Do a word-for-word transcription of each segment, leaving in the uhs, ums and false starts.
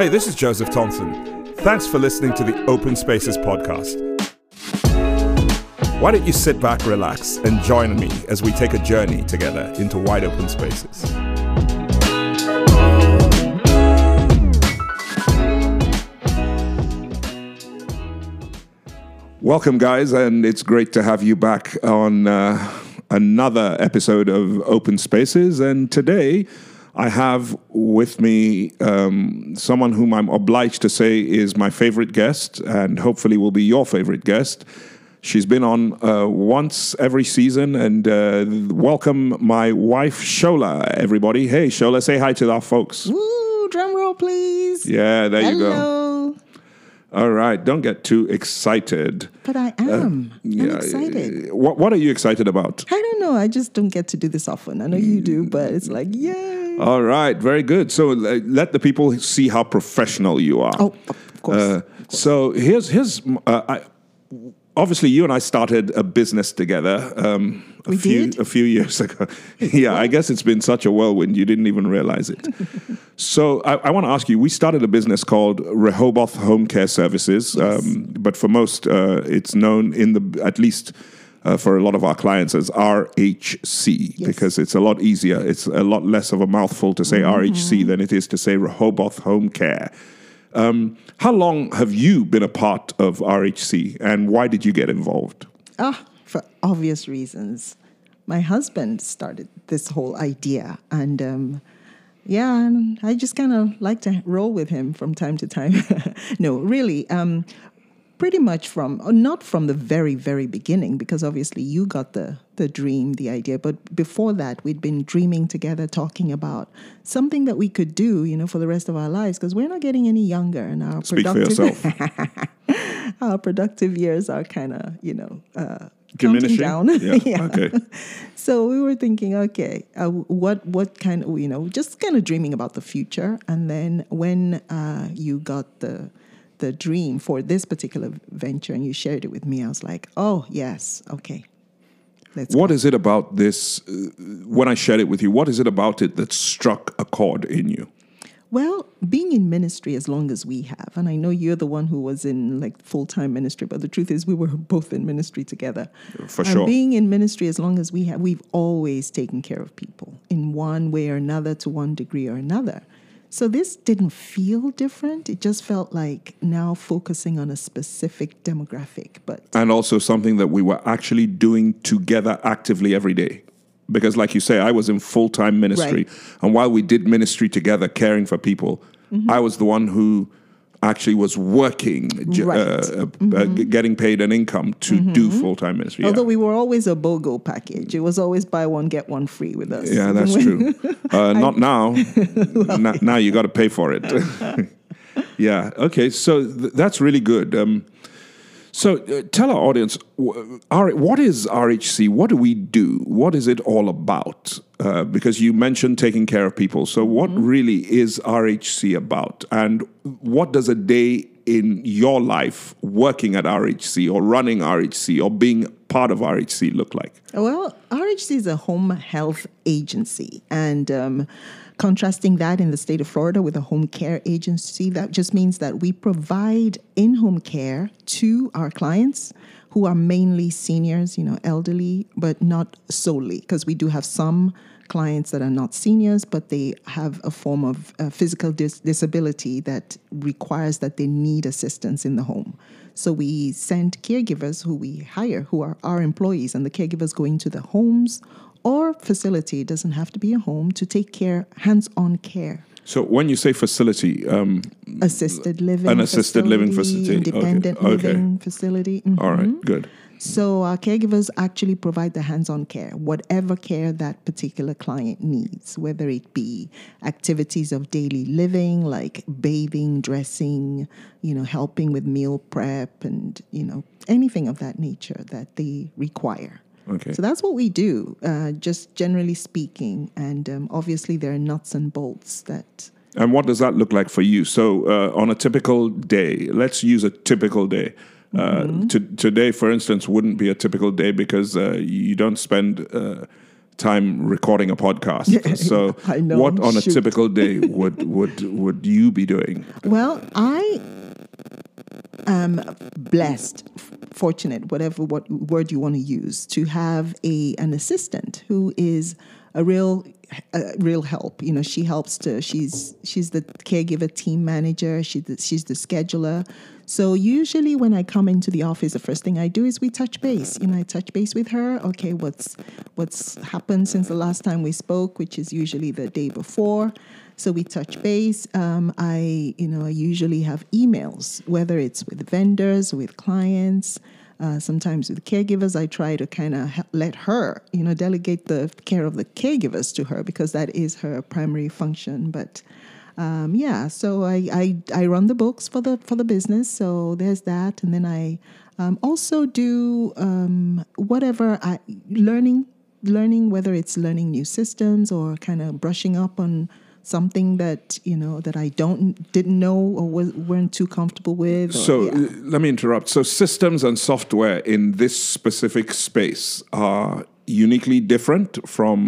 Hey, this is Joseph Thompson. Thanks for listening to the Open Spaces podcast. Why don't you sit back, relax, and join me as we take a journey together into wide open spaces. Welcome, guys, and it's great to have you back on uh, another episode of Open Spaces. And today, I have with me um, someone whom I'm obliged to say is my favorite guest, and hopefully will be your favorite guest. She's been on uh, once every season, and uh, welcome my wife, Shola, everybody. Hey, Shola, say hi to our folks. Woo, drum roll, please. Yeah, there Hello. You go. All right, don't get too excited. But I am. Uh, yeah, I'm excited. What, what are you excited about? I don't know. I just don't get to do this often. I know you do, but it's like, yay. All right, very good. So uh, let the people see how professional you are. Oh, of course. Uh, of course. So here's... here's uh, I, Obviously, you and I started a business together um, a, few, a few years ago. Yeah, I guess it's been such a whirlwind, you didn't even realize it. So I, I want to ask you, we started a business called Rehoboth Home Care Services, yes. um, but for most, uh, it's known in the, at least uh, for a lot of our clients, as R H C, yes. because it's a lot easier. It's a lot less of a mouthful to say mm-hmm. R H C than it is to say Rehoboth Home Care. Um, how long have you been a part of R H C, and why did you get involved? Ah, for obvious reasons. My husband started this whole idea, and um, yeah, and I just kind of like to roll with him from time to time. No, really, um, pretty much from, not from the very, very beginning, because obviously you got the, the dream, the idea, but before that, we'd been dreaming together, talking about something that we could do, you know, for the rest of our lives, because we're not getting any younger, and our Speak productive, for yourself. Our productive years are kind of, you know, uh, diminishing. Counting down. Yeah. Yeah. Okay. So we were thinking, okay, uh, what, what kind of, you know, just kind of dreaming about the future, and then when uh, you got the the dream for this particular venture and you shared it with me, I was like, oh, yes, okay, let's What go. Is it about this, uh, when I shared it with you, what is it about it that struck a chord in you? Well, being in ministry as long as we have, and I know you're the one who was in like full-time ministry, but the truth is we were both in ministry together. For sure. And being in ministry as long as we have, we've always taken care of people in one way or another, to one degree or another. So this didn't feel different. It just felt like now focusing on a specific demographic. but And also something that we were actually doing together actively every day. Because like you say, I was in full-time ministry. Right. And while we did ministry together, caring for people, mm-hmm. I was the one who actually was working, right. uh, mm-hmm. uh, getting paid an income to mm-hmm. do full-time ministry. Although yeah. we were always a BOGO package. It was always buy one, get one free with us. Yeah, that's true. Uh, not now. Well, Na- now you got to pay for it. Yeah, okay. So th- that's really good. Um, so uh, tell our audience, w- R- what is R H C? What do we do? What is it all about? Uh, because you mentioned taking care of people. So what mm-hmm. really is R H C about? And what does a day in your life working at R H C or running R H C or being part of R H C look like? Well, R H C is a home health agency. And um, contrasting that in the state of Florida with a home care agency, that just means that we provide in-home care to our clients who are mainly seniors, you know, elderly, but not solely, because we do have some clients that are not seniors, but they have a form of uh, physical dis- disability that requires that they need assistance in the home. So we send caregivers who we hire, who are our employees, and the caregivers go into the homes or facility, it doesn't have to be a home, to take care, hands-on care. So when you say facility, um, assisted living, an assisted facility, living facility, independent okay. Okay. living facility. Mm-hmm. All right, good. So our caregivers actually provide the hands-on care, whatever care that particular client needs, whether it be activities of daily living like bathing, dressing, you know, helping with meal prep, and you know, anything of that nature that they require. Okay. So that's what we do, uh, just generally speaking. And um, obviously there are nuts and bolts that... And what does that look like for you? So uh, on a typical day, let's use a typical day. Uh, mm-hmm. t- today, for instance, wouldn't be a typical day because uh, you don't spend... Uh, time recording a podcast. So I know, what on shoot. a typical day would, would, would you be doing? Well, I am blessed, fortunate, whatever what word you want to use, to have a an assistant who is a real... Uh, real help. You know, she helps to, she's, she's the caregiver team manager. She, she's the scheduler. So usually when I come into the office, the first thing I do is we touch base. You know, I touch base with her. Okay, what's, what's happened since the last time we spoke, which is usually the day before. So we touch base. Um, I, you know, I usually have emails, whether it's with vendors, with clients, Uh, sometimes with caregivers. I try to kind of ha- let her, you know, delegate the care of the caregivers to her because that is her primary function. But um, yeah, so I, I I run the books for the for the business. So there's that, and then I um, also do um, whatever I learning learning whether it's learning new systems or kind of brushing up on something that, you know, that I don't didn't know or was, weren't too comfortable with. Or, so yeah. Let me interrupt. So systems and software in this specific space are uniquely different from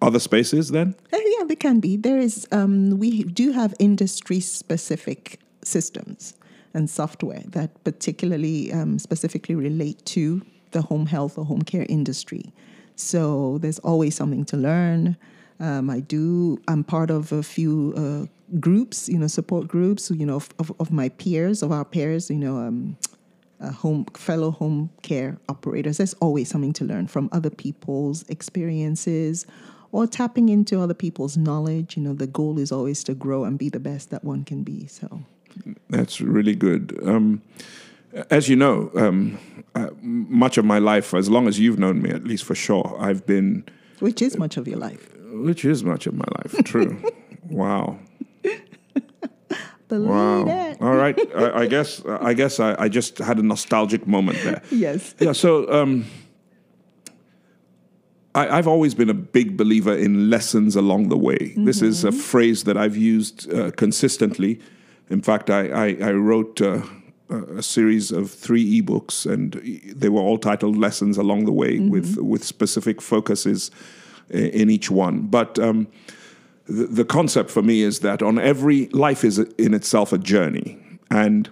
other spaces then? Uh, yeah, they can be. There is, um, we do have industry-specific systems and software that particularly, um, specifically relate to the home health or home care industry. So there's always something to learn. Um, I do, I'm part of a few uh, groups, you know, support groups, you know, of, of, of my peers, of our peers, you know, um, uh, home fellow home care operators. There's always something to learn from other people's experiences or tapping into other people's knowledge. You know, the goal is always to grow and be the best that one can be. So that's really good. Um, as you know, um, uh, much of my life, as long as you've known me, at least for sure, I've been... Which is much of your life. Which is much of my life, true. Wow. Believe wow. it. All right. I, I guess I guess I, I just had a nostalgic moment there. Yes. Yeah, so um, I, I've always been a big believer in lessons along the way. Mm-hmm. This is a phrase that I've used uh, consistently. In fact, I, I, I wrote uh, a series of three ebooks, and they were all titled Lessons Along the Way, mm-hmm. with, with specific focuses in each one. But um, the, the concept for me is that on every, life is in itself a journey. And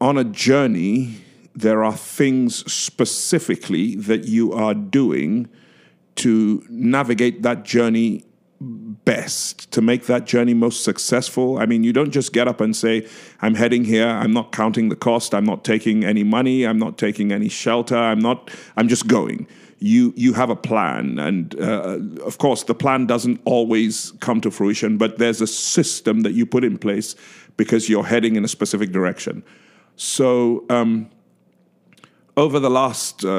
on a journey, there are things specifically that you are doing to navigate that journey best, to make that journey most successful. I mean, you don't just get up and say, I'm heading here, I'm not counting the cost, I'm not taking any money, I'm not taking any shelter, I'm not, I'm just going. You you have a plan, and uh, of course the plan doesn't always come to fruition, but there's a system that you put in place because you're heading in a specific direction. So um, over the last uh,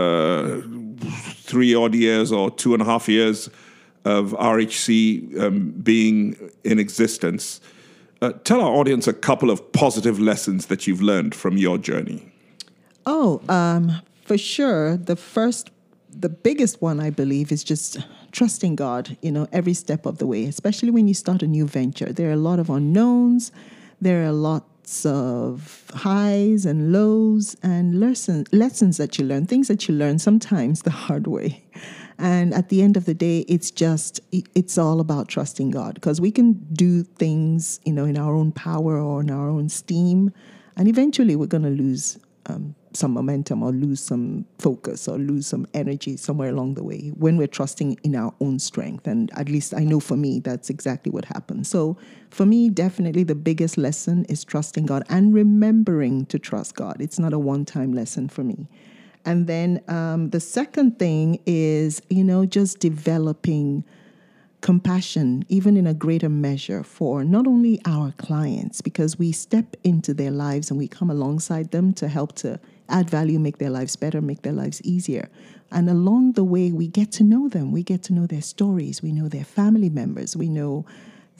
three odd years or two and a half years of R H C um, being in existence, uh, tell our audience a couple of positive lessons that you've learned from your journey. Oh, um, for sure. The first The biggest one, I believe, is just trusting God, you know, every step of the way, especially when you start a new venture. There are a lot of unknowns. There are lots of highs and lows and lesson, lessons that you learn, things that you learn sometimes the hard way. And at the end of the day, it's just, it's all about trusting God, because we can do things, you know, in our own power or in our own steam. And eventually we're going to lose um some momentum or lose some focus or lose some energy somewhere along the way when we're trusting in our own strength. And at least I know for me, that's exactly what happened. So for me, definitely the biggest lesson is trusting God and remembering to trust God. It's not a one-time lesson for me. And then um, the second thing is, you know, just developing compassion, even in a greater measure, for not only our clients, because we step into their lives and we come alongside them to help to add value, make their lives better, make their lives easier. And along the way, we get to know them. We get to know their stories. We know their family members. We know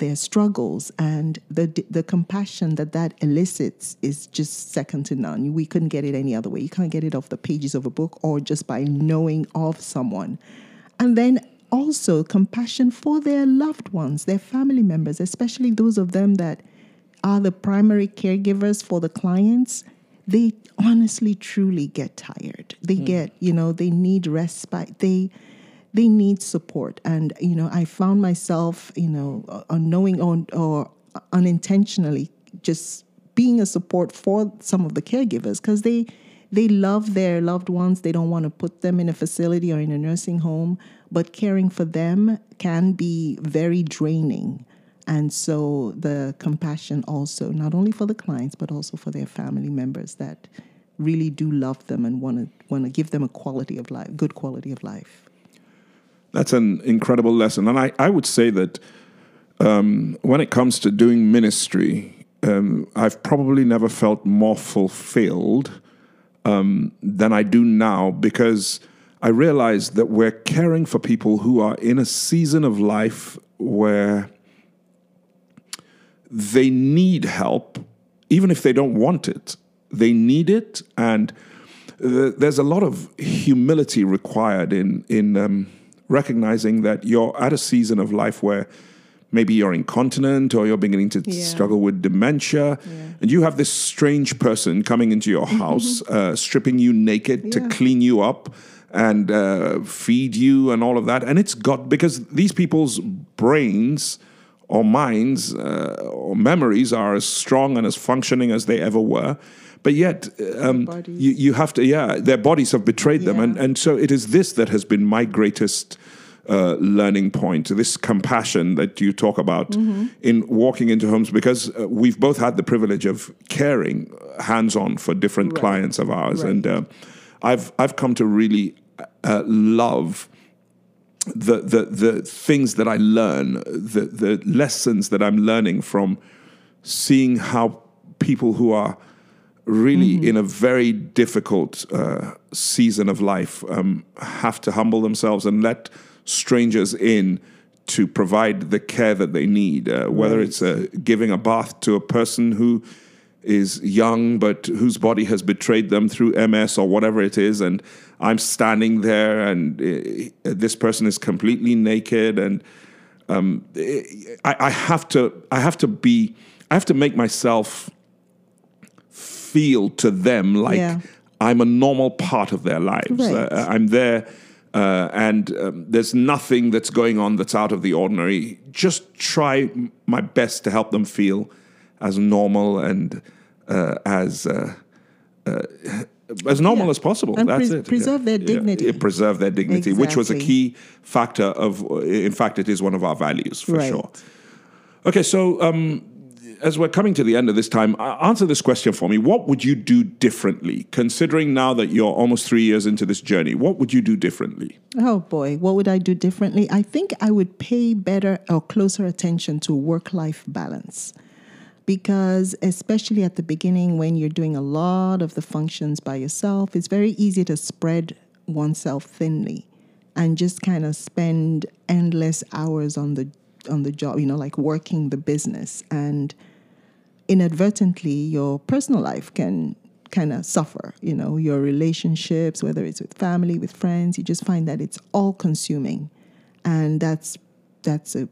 their struggles. And the the compassion that that elicits is just second to none. We couldn't get it any other way. You can't get it off the pages of a book or just by knowing of someone. And then also compassion for their loved ones, their family members, especially those of them that are the primary caregivers for the clients. They honestly, truly get tired. They mm. get, you know, they need respite. They they need support. And, you know, I found myself, you know, unknowing or, or unintentionally just being a support for some of the caregivers, because they they love their loved ones. They don't want to put them in a facility or in a nursing home, but caring for them can be very draining. And so the compassion also, not only for the clients, but also for their family members that really do love them and want to want to give them a quality of life, good quality of life. That's an incredible lesson. And I, I would say that um, when it comes to doing ministry, um, I've probably never felt more fulfilled um, than I do now, because I realize that we're caring for people who are in a season of life where they need help, even if they don't want it. They need it, and th- there's a lot of humility required in in um, recognizing that you're at a season of life where maybe you're incontinent or you're beginning to yeah. struggle with dementia, yeah. and you have this strange person coming into your house, uh, stripping you naked yeah. to clean you up and uh, feed you and all of that. And it's got, because these people's brains or minds uh, or memories are as strong and as functioning as they ever were. But yet, um, you, you have to, yeah, their bodies have betrayed yeah. them. And, and so it is this that has been my greatest uh, learning point, this compassion that you talk about mm-hmm. in walking into homes, because uh, we've both had the privilege of caring hands-on for different right. clients of ours. Right. And uh, I've I've come to really uh, love the, the, the things that I learn, the, the lessons that I'm learning from seeing how people who are really mm-hmm. in a very difficult uh, season of life um, have to humble themselves and let strangers in to provide the care that they need, uh, whether right. it's uh, giving a bath to a person who is young but whose body has betrayed them through M S or whatever it is, and I'm standing there and uh, this person is completely naked, and um, I, I have to I have to be I have to make myself feel to them like yeah. I'm a normal part of their lives. Right. Uh, I'm there uh, and um, there's nothing that's going on that's out of the ordinary. Just try my best to help them feel as normal and uh, as uh, uh, as normal yeah. as possible. And that's pre- it. Preserve yeah. their dignity. Yeah. Preserve their dignity, exactly. which was a key factor of, in fact, it is one of our values for right. sure. Okay, so Um, as we're coming to the end of this time, answer this question for me. What would you do differently, considering now that you're almost three years into this journey? What would you do differently? Oh, boy. What would I do differently? I think I would pay better or closer attention to work-life balance, because especially at the beginning when you're doing a lot of the functions by yourself, it's very easy to spread oneself thinly and just kind of spend endless hours on the on the job, you know, like working the business, and inadvertently your personal life can kind of suffer, you know, your relationships, whether it's with family, with friends, you just find that it's all consuming, and that's that's a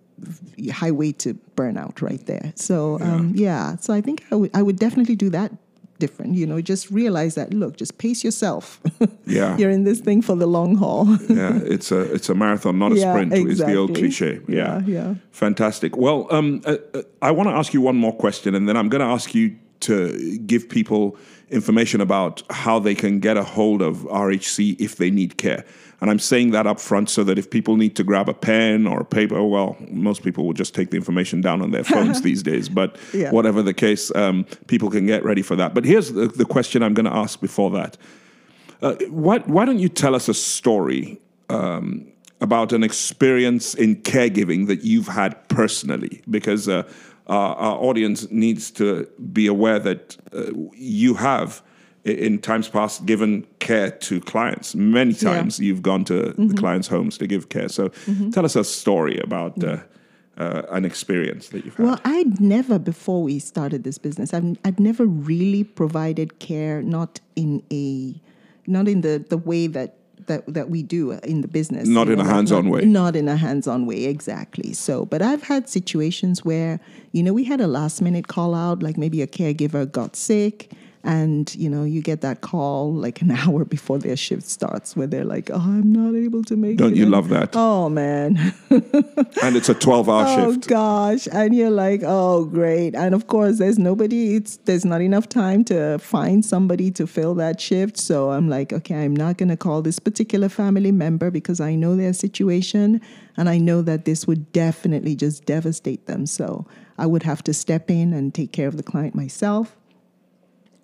highway to burnout right there. So yeah, um, yeah. so I think I would, I would definitely do that different, you know, just realize that, look, just pace yourself. Yeah. You're in this thing for the long haul. Yeah, it's a it's a marathon, not a yeah, sprint, exactly. is the old cliche. Yeah, yeah. yeah. Fantastic. Well, um, uh, I want to ask you one more question, and then I'm going to ask you to give people information about how they can get a hold of R H C if they need care. And I'm saying that up front so that if people need to grab a pen or a paper, well, most people will just take the information down on their phones these days. But yeah. whatever the case, um, people can get ready for that. But here's the, the question I'm going to ask before that. Uh, why, why don't you tell us a story um, about an experience in caregiving that you've had personally? Because Uh, Uh, our audience needs to be aware that uh, you have, in times past, given care to clients. Many times yeah. you've gone to mm-hmm. the clients' homes to give care. So mm-hmm. tell us a story about uh, uh, an experience that you've had. Well, I'd never, before we started this business, I've, I'd never really provided care, not in a, not in the, the way that That, that we do in the business. Not in know, a hands-on not, way. Not in a hands-on way, exactly. So, but I've had situations where, you know, we had a last-minute call-out, like maybe a caregiver got sick, And, you know, you get that call like an hour before their shift starts where they're like, oh, I'm not able to make it. Don't you love that? Oh, man. And it's a twelve-hour oh, shift. Oh, gosh. And you're like, oh, great. And, of course, there's nobody. It's There's not enough time to find somebody to fill that shift. So I'm like, okay, I'm not going to call this particular family member because I know their situation. And I know that this would definitely just devastate them. So I would have to step in and take care of the client myself.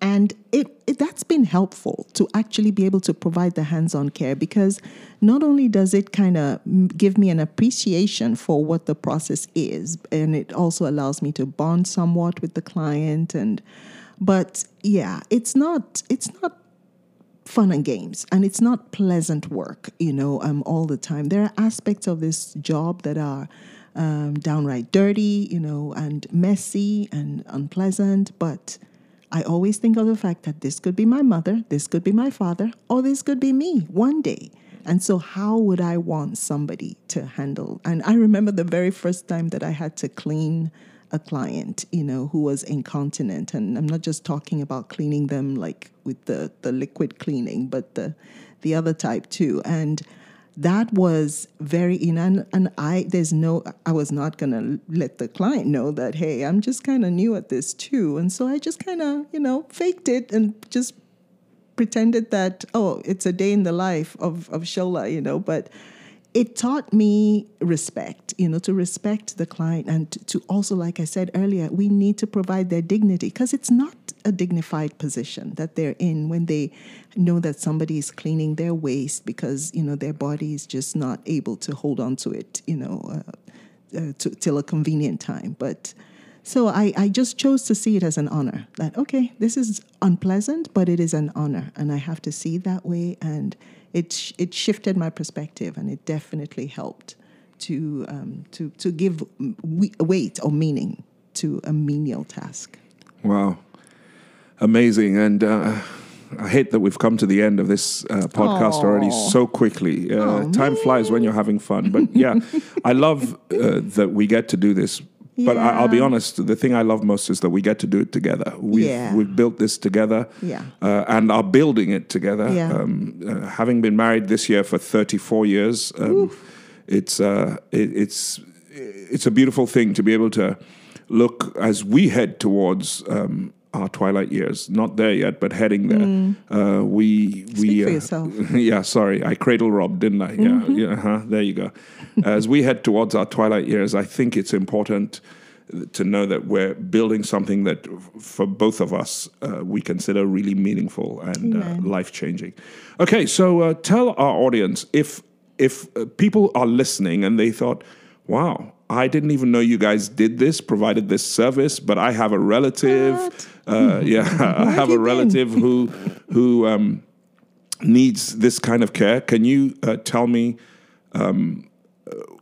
And it, it that's been helpful to actually be able to provide the hands-on care, because not only does it kind of give me an appreciation for what the process is, and it also allows me to bond somewhat with the client. And but yeah, it's not it's not fun and games, and it's not pleasant work, you know, um, all the time. There are aspects of this job that are um, downright dirty, you know, and messy and unpleasant, but I always think of the fact that this could be my mother, this could be my father, or this could be me one day. And so how would I want somebody to handle? And I remember the very first time that I had to clean a client, you know, who was incontinent. And I'm not just talking about cleaning them like with the, the liquid cleaning, but the, the other type too. And that was very, you know, and, and I, there's no, I was not going to let the client know that, hey, I'm just kind of new at this too. And so I just kind of, you know, faked it and just pretended that, oh, it's a day in the life of, of Shola, you know, but it taught me respect, you know, to respect the client, and to also, like I said earlier, we need to provide their dignity, because it's not a dignified position that they're in when they know that somebody is cleaning their waste because, you know, their body is just not able to hold on to it, you know, uh, uh, to, till a convenient time. But so I, I just chose to see it as an honor that, okay, this is unpleasant, but it is an honor, and I have to see it that way. And it sh- it shifted my perspective, and it definitely helped to um, to to give we- weight or meaning to a menial task. Wow. Amazing. And uh, I hate that we've come to the end of this uh, podcast Aww. already so quickly. Uh, oh, time man. flies when you're having fun. But yeah, I love uh, that we get to do this. But yeah. I, I'll be honest, the thing I love most is that we get to do it together. We've, yeah. we've built this together yeah. uh, and are building it together. Yeah. Um, uh, having been married this year for thirty-four years, um, it's, uh, it, it's, it's a beautiful thing to be able to look as we head towards Um, our twilight years, not there yet, but heading there. Mm. Uh, we Speak we for uh, yourself. yeah. Sorry, I cradle robbed, didn't I? Yeah, mm-hmm. yeah. Uh-huh, there you go. As we head towards our twilight years, I think it's important to know that we're building something that, for both of us, uh, we consider really meaningful and uh, life changing. Okay, so uh, tell our audience, if if uh, people are listening and they thought, wow, I didn't even know you guys did this, provided this service, but I have a relative. Uh, yeah, I have, have a relative who who um, needs this kind of care. Can you uh, tell me um,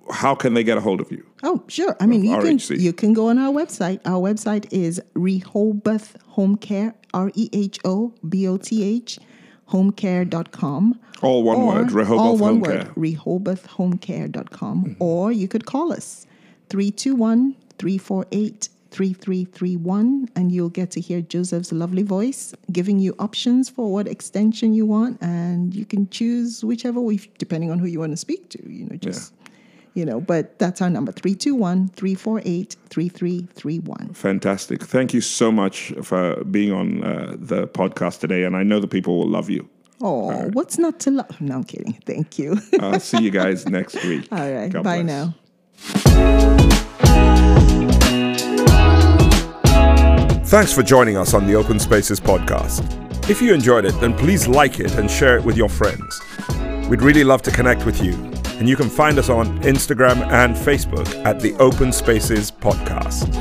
how can they get a hold of you? Oh, sure. I mean, you can, you can go on our website. Our website is Rehoboth Home Care, R E H O B O T H, homecare dot com. All one or, word, Rehoboth all one Home word, Care. Rehoboth Home Care dot com. Mm-hmm. Or you could call us, three two one, three four eight, three three three one, and you'll get to hear Joseph's lovely voice giving you options for what extension you want, and you can choose whichever, depending on who you want to speak to, you know, just... Yeah. You know, but that's our number, three two one, three four eight, three three three one. Fantastic. Thank you so much for being on uh, the podcast today. And I know the people will love you. Oh, right. What's not to love? No, I'm kidding. Thank you. I'll see you guys next week. All right. God Bye bless. Now. Thanks for joining us on the Open Spaces podcast. If you enjoyed it, then please like it and share it with your friends. We'd really love to connect with you. And you can find us on Instagram and Facebook at the Open Spaces Podcast.